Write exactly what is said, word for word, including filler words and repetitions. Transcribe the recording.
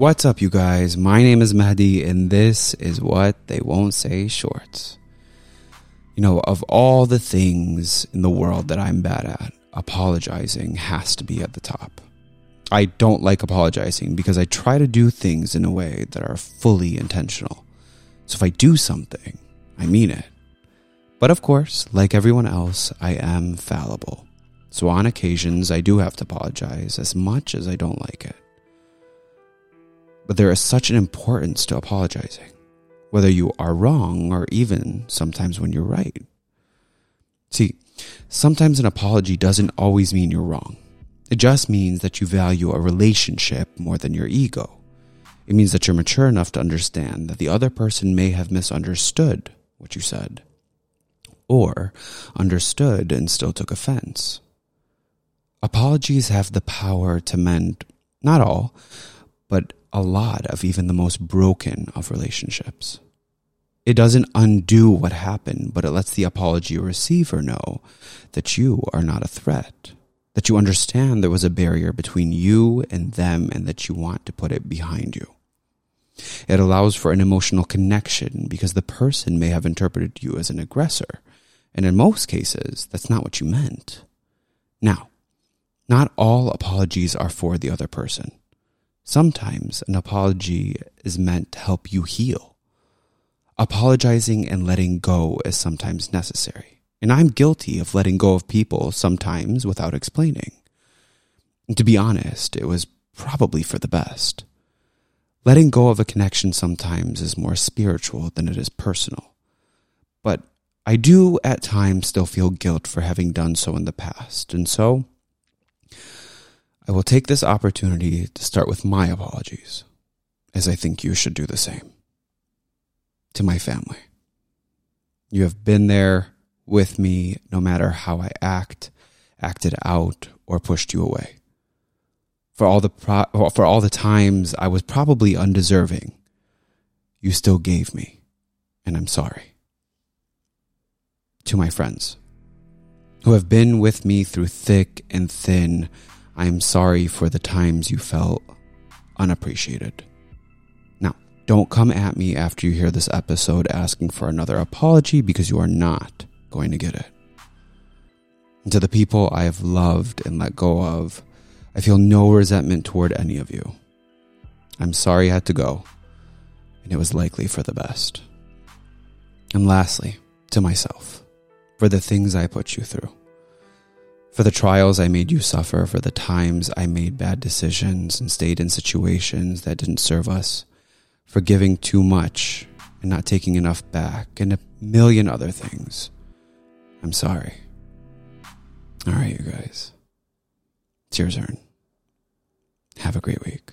What's up, you guys? My name is Mahdi, and this is What They Won't Say Shorts. You know, of all the things in the world that I'm bad at, apologizing has to be at the top. I don't like apologizing because I try to do things in a way that are fully intentional. So if I do something, I mean it. But of course, like everyone else, I am fallible. So on occasions, I do have to apologize as much as I don't like it. But there is such an importance to apologizing, whether you are wrong or even sometimes when you're right. See, sometimes an apology doesn't always mean you're wrong. It just means that you value a relationship more than your ego. It means that you're mature enough to understand that the other person may have misunderstood what you said, or understood and still took offense. Apologies have the power to mend, not all, but a lot of even the most broken of relationships. It doesn't undo what happened, but it lets the apology receiver know that you are not a threat, that you understand there was a barrier between you and them and that you want to put it behind you. It allows for an emotional connection because the person may have interpreted you as an aggressor, and in most cases, that's not what you meant. Now, not all apologies are for the other person. Sometimes an apology is meant to help you heal. Apologizing and letting go is sometimes necessary. And I'm guilty of letting go of people sometimes without explaining. And to be honest, it was probably for the best. Letting go of a connection sometimes is more spiritual than it is personal. But I do at times still feel guilt for having done so in the past. And so I will take this opportunity to start with my apologies, as I think you should do the same. To my family. You have been there with me no matter how I act, acted out, or pushed you away. For all the pro- for all the times I was probably undeserving, you still gave me, and I'm sorry. To my friends, who have been with me through thick and thin, I am sorry for the times you felt unappreciated. Now, don't come at me after you hear this episode asking for another apology because you are not going to get it. And to the people I have loved and let go of, I feel no resentment toward any of you. I'm sorry I had to go, and it was likely for the best. And lastly, to myself, for the things I put you through. For the trials I made you suffer, for the times I made bad decisions and stayed in situations that didn't serve us, for giving too much and not taking enough back, and a million other things. I'm sorry. All right, you guys. It's your turn. Have a great week.